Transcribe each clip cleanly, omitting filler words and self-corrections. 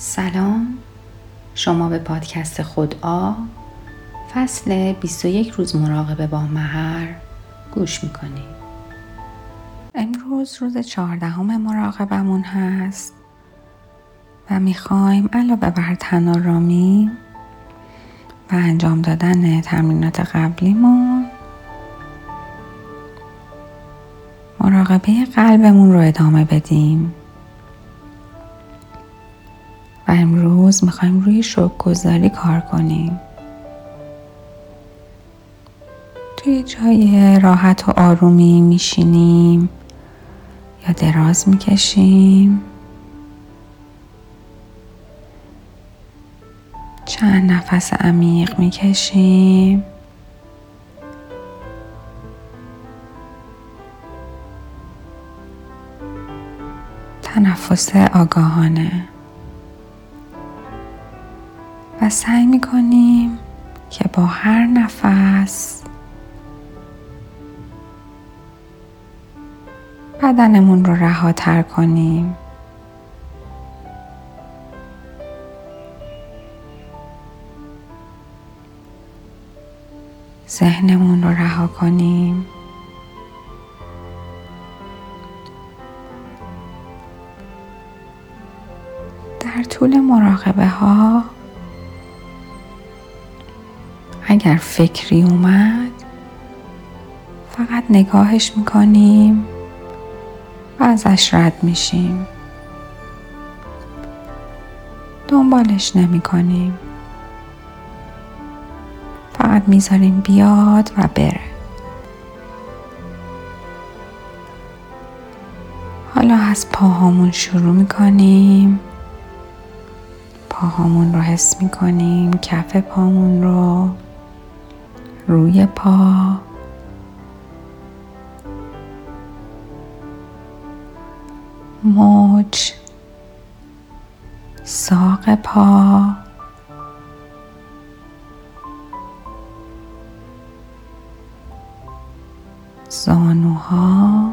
سلام، شما به پادکست خودآ فصل 21 روز مراقبه با محر گوش میکنید. امروز روز 14 مراقبمون هست و میخوایم علاوه بر تن‌آرامی و انجام دادن تمرینات قبلیمون مراقبه قلبمون رو ادامه بدیم و امروز میخوایم روی شکرگزاری کار کنیم. توی جای راحت و آرومی میشینیم یا دراز میکشیم. چند نفس عمیق میکشیم تنفس آگاهانه و سعی میکنیم که با هر نفس بدنمون رو رهاتر کنیم. ذهنمون رو رها کنیم. در طول مراقبه ها اگر فکری اومد فقط نگاهش میکنیم و ازش رد میشیم. دنبالش نمیکنیم. فقط میذاریم بیاد و بره. حالا از پاهامون شروع میکنیم. پاهامون رو حس میکنیم. کف پامون رو، روی پا، مچ، ساق پا، زانوها،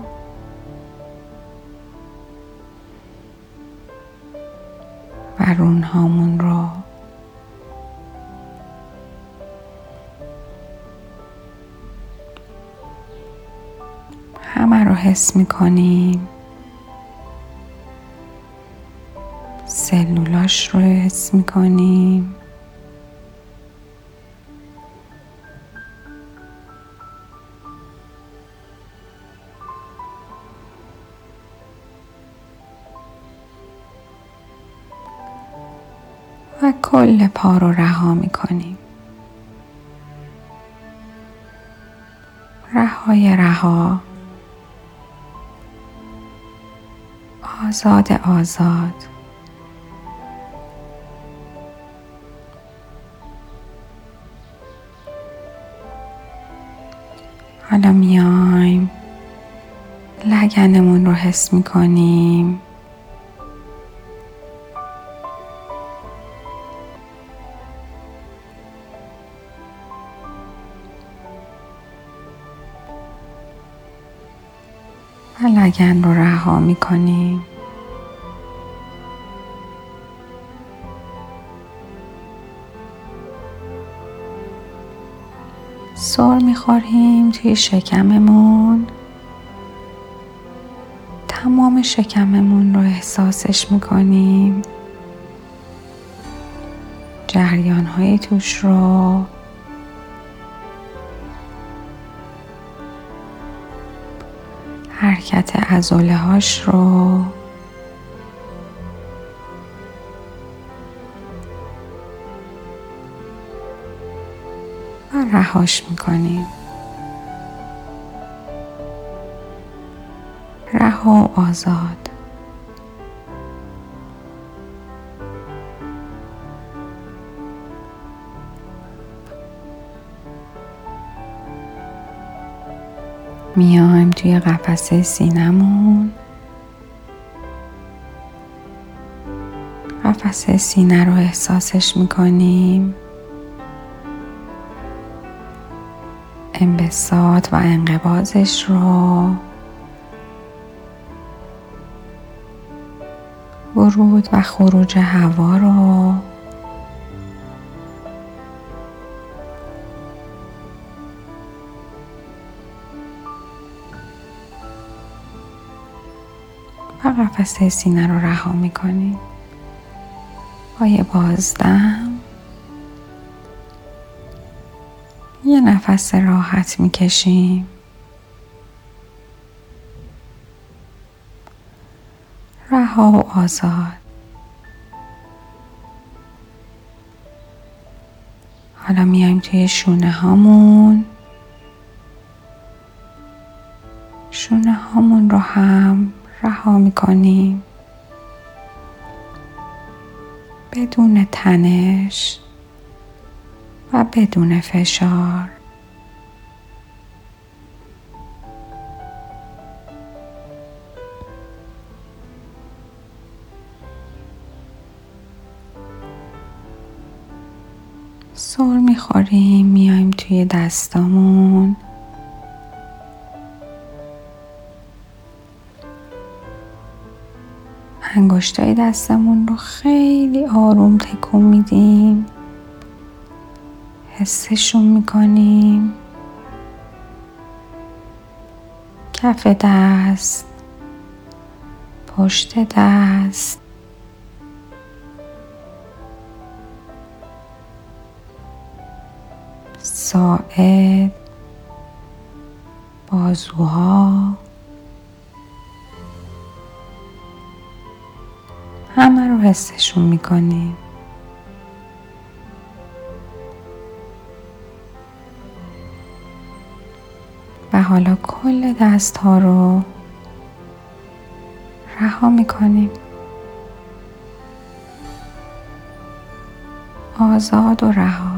و رونهامون رو. همه رو حس میکنیم. سلولاش رو حس میکنیم. و کل پا رو رها میکنیم. رهای رها، آزاد آزاد. حالا میایم لگنمون رو حس میکنیم. و لگن رو رها میکنیم. سر میخوریم توی شکممون. تمام شکممون رو احساسش میکنیم. جریانهای توش رو. حرکت عضله هاش رو. رهاش میکنیم. رها و آزاد. میایم توی قفسه سینمون. قفسه سینه رو احساسش میکنیم. انبساط و انقباضش رو ورود و خروج هوا رو و قفسه سینه رو رها می‌کنید. با یه بازدم یه نفس راحت می‌کشیم. رها و آزاد. حالا میایم توی شونه هامون رو هم رها میکنیم، بدون تنش و بدون فشار. سر میخوریم، میایم توی دستامون، انگشتای دستمون رو خیلی آروم تکون میدیم، حسشون میکنیم. کف دست، پشت دست، ساعد، بازوها، همه رو حسشون میکنیم. و حالا کل دست ها رو رها میکنیم، آزاد و رها.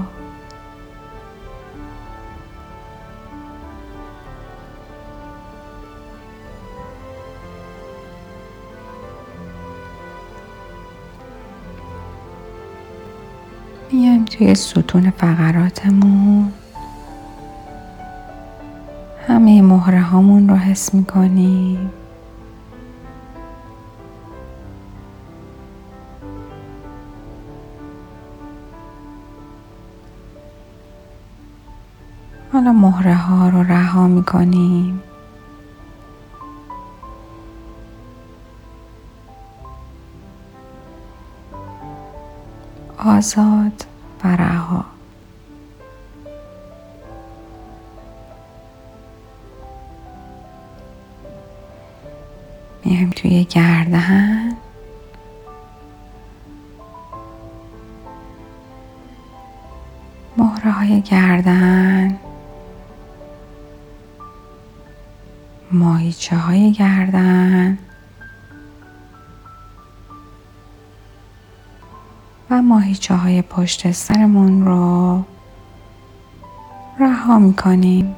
میایم توی ستون فقراتمون، همه مهره هامون رو حس میکنیم. حالا مهره ها رو رها میکنیم. آزاد و رها. میایم توی گردن، مهره های گردن، ماهیچه های گردن و ماهیچه های پشت سرمون رو رها میکنیم.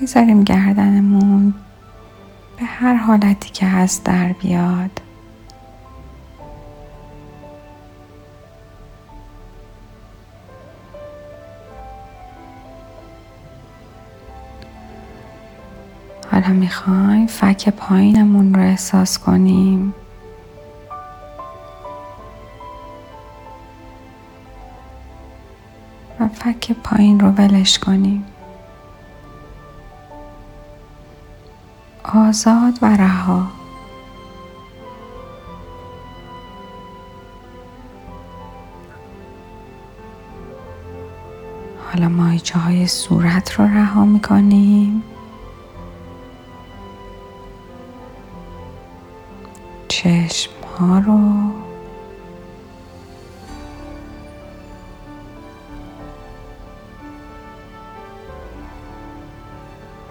میذاریم گردنمون به هر حالتی که هست در بیاد. حالا میخوایم فک پایینمون رو احساس کنیم. و فک پایین رو ولش کنیم. آزاد و رها. حالا ماهیچه های صورت رو رها میکنیم. چشم ها رو،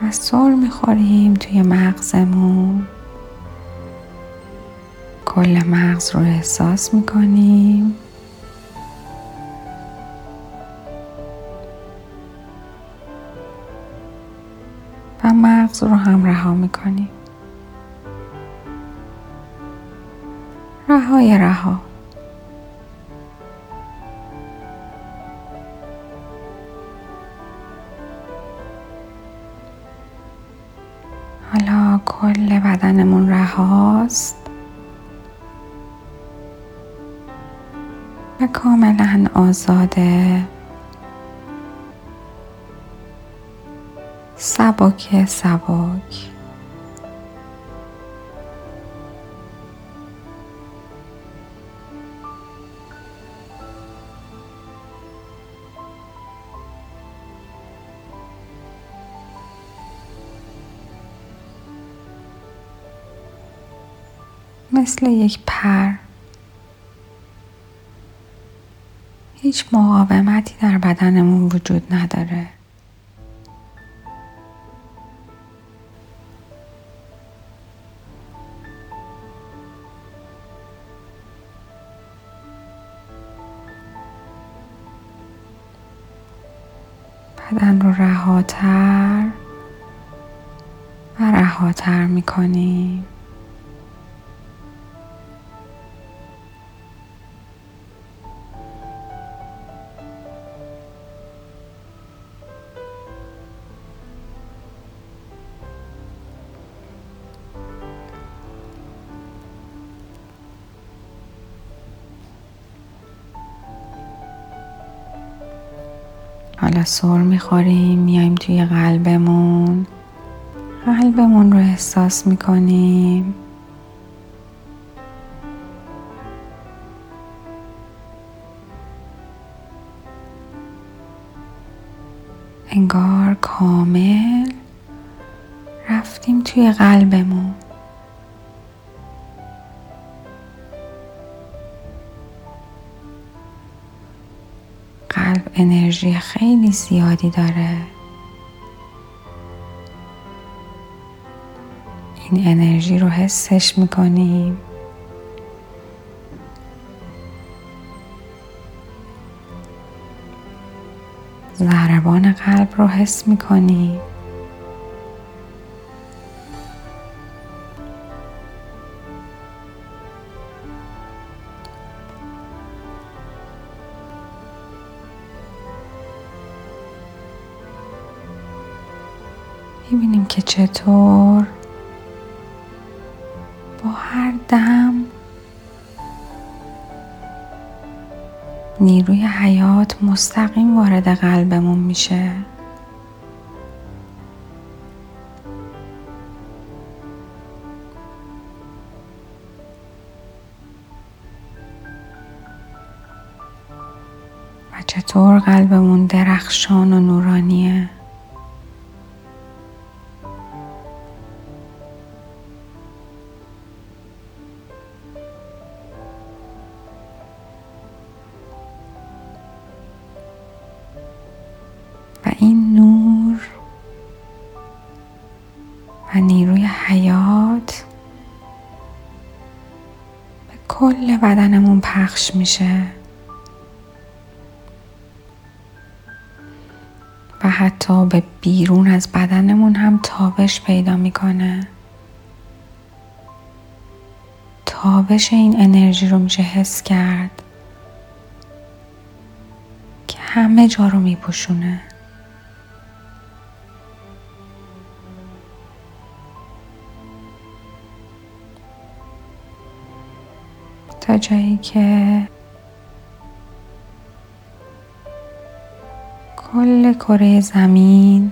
و سر میخوریم توی مغزمون. کل مغز رو احساس میکنیم. و مغز رو هم رها میکنیم. رهای رها. حالا ما کل بدنمون رهاست و کاملا آزاده، سبک سبک. مثل یک پر هیچ مقاومتی در بدنمون وجود نداره. بدن رو رهاتر و رهاتر میکنیم. حالا سر میخوریم، میایم توی قلبمون رو احساس میکنیم. انگار کامل رفتیم توی قلبمون. قلب انرژی خیلی زیادی داره. این انرژی رو حسش میکنیم. ضربان قلب رو حس میکنیم. می‌بینیم که چطور با هر دم نیروی حیات مستقیم وارد قلبمون میشه. و چطور قلبمون درخشان و نورانیه. این نور و نیروی حیات به کل بدنمون پخش میشه و حتی به بیرون از بدنمون هم تابش پیدا میکنه. تابش این انرژی رو میشه حس کرد که همه جا رو میپوشونه. تا جایی که کل کره زمین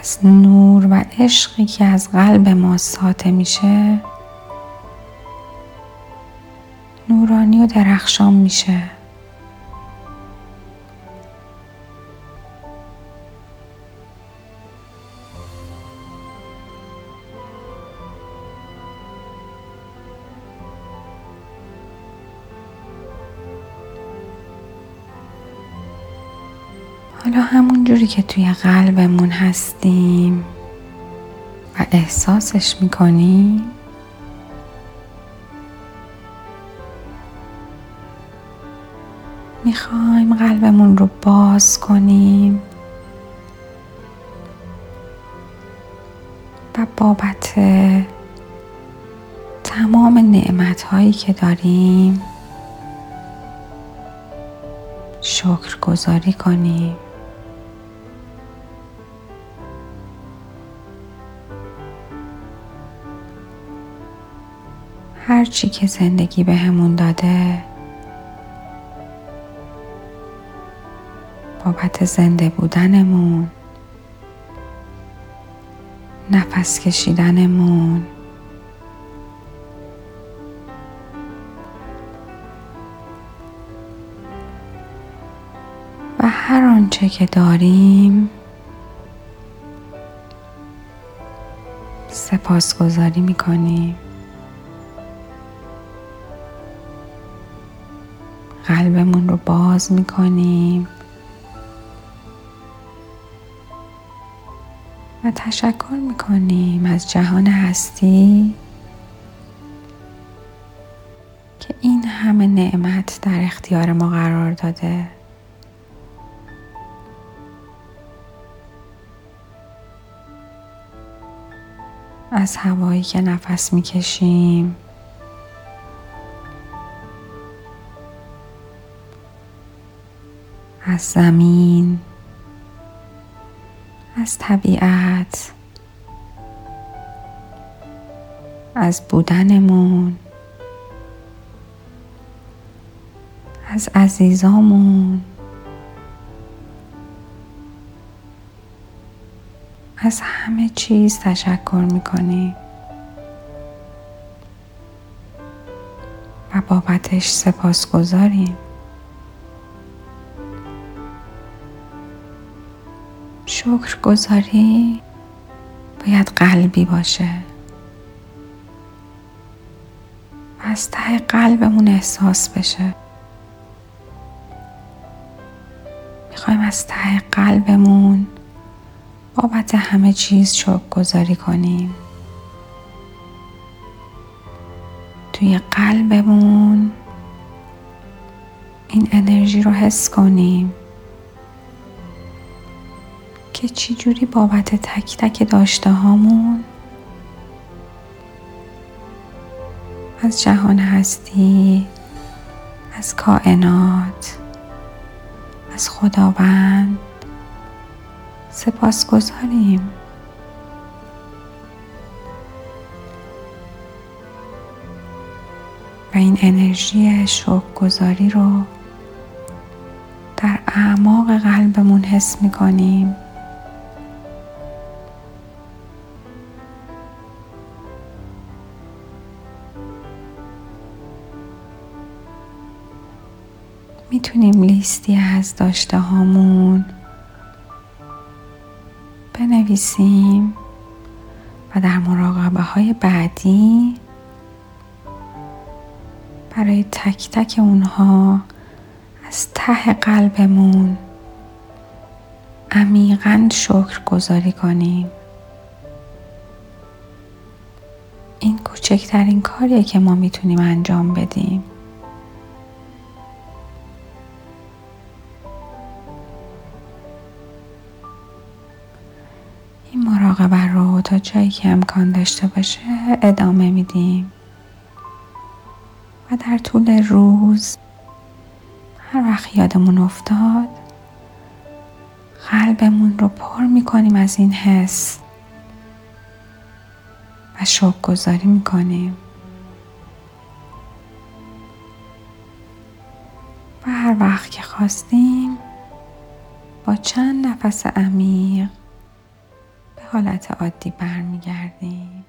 از نور و عشقی که از قلب ما ساطع میشه نورانی و درخشان میشه. حالا همون جوری که توی قلبمون هستیم و احساسش میکنیم، میخوایم قلبمون رو باز کنیم و بابت تمام نعمت‌هایی که داریم شکرگزاری کنیم. هر چی که زندگی بهمون داده بابت زنده بودنمون، نفس کشیدنمون، و هر آنچه که داریم سپاسگزاری میکنیم. قلبمون رو باز میکنیم و تشکر میکنیم از جهان هستی که این همه نعمت در اختیار ما قرار داده. از هوایی که نفس میکشیم، از زمین، از طبیعت، از بودنمون، از عزیزامون، از همه چیز تشکر میکنیم و بابتش سپاسگزاریم. شکرگزاری باید قلبی باشه و از ته قلبمون احساس بشه. میخوایم از ته قلبمون بابت همه چیز شکرگزاری کنیم. توی قلبمون این انرژی رو حس کنیم که چی جوری بابت تک تک داشته هامون از جهان هستی، از کائنات، از خداوند سپاسگزاریم. و این انرژی شکرگزاری رو در اعماق قلبمون حس می‌کنیم. میتونیم لیستی از داشته هامون بنویسیم و در مراقبه های بعدی برای تک تک اونها از ته قلبمون عمیقاً شکرگزاری کنیم. این کوچکترین کاریه که ما میتونیم انجام بدیم. مراقبه رو تا جایی که امکان داشته باشه ادامه میدیم و در طول روز هر وقت یادمون افتاد قلبمون رو پر میکنیم از این حس و شکرگزاری میکنیم. و هر وقت که خواستیم با چند نفس عمیق حالت عادی برمیگردیم.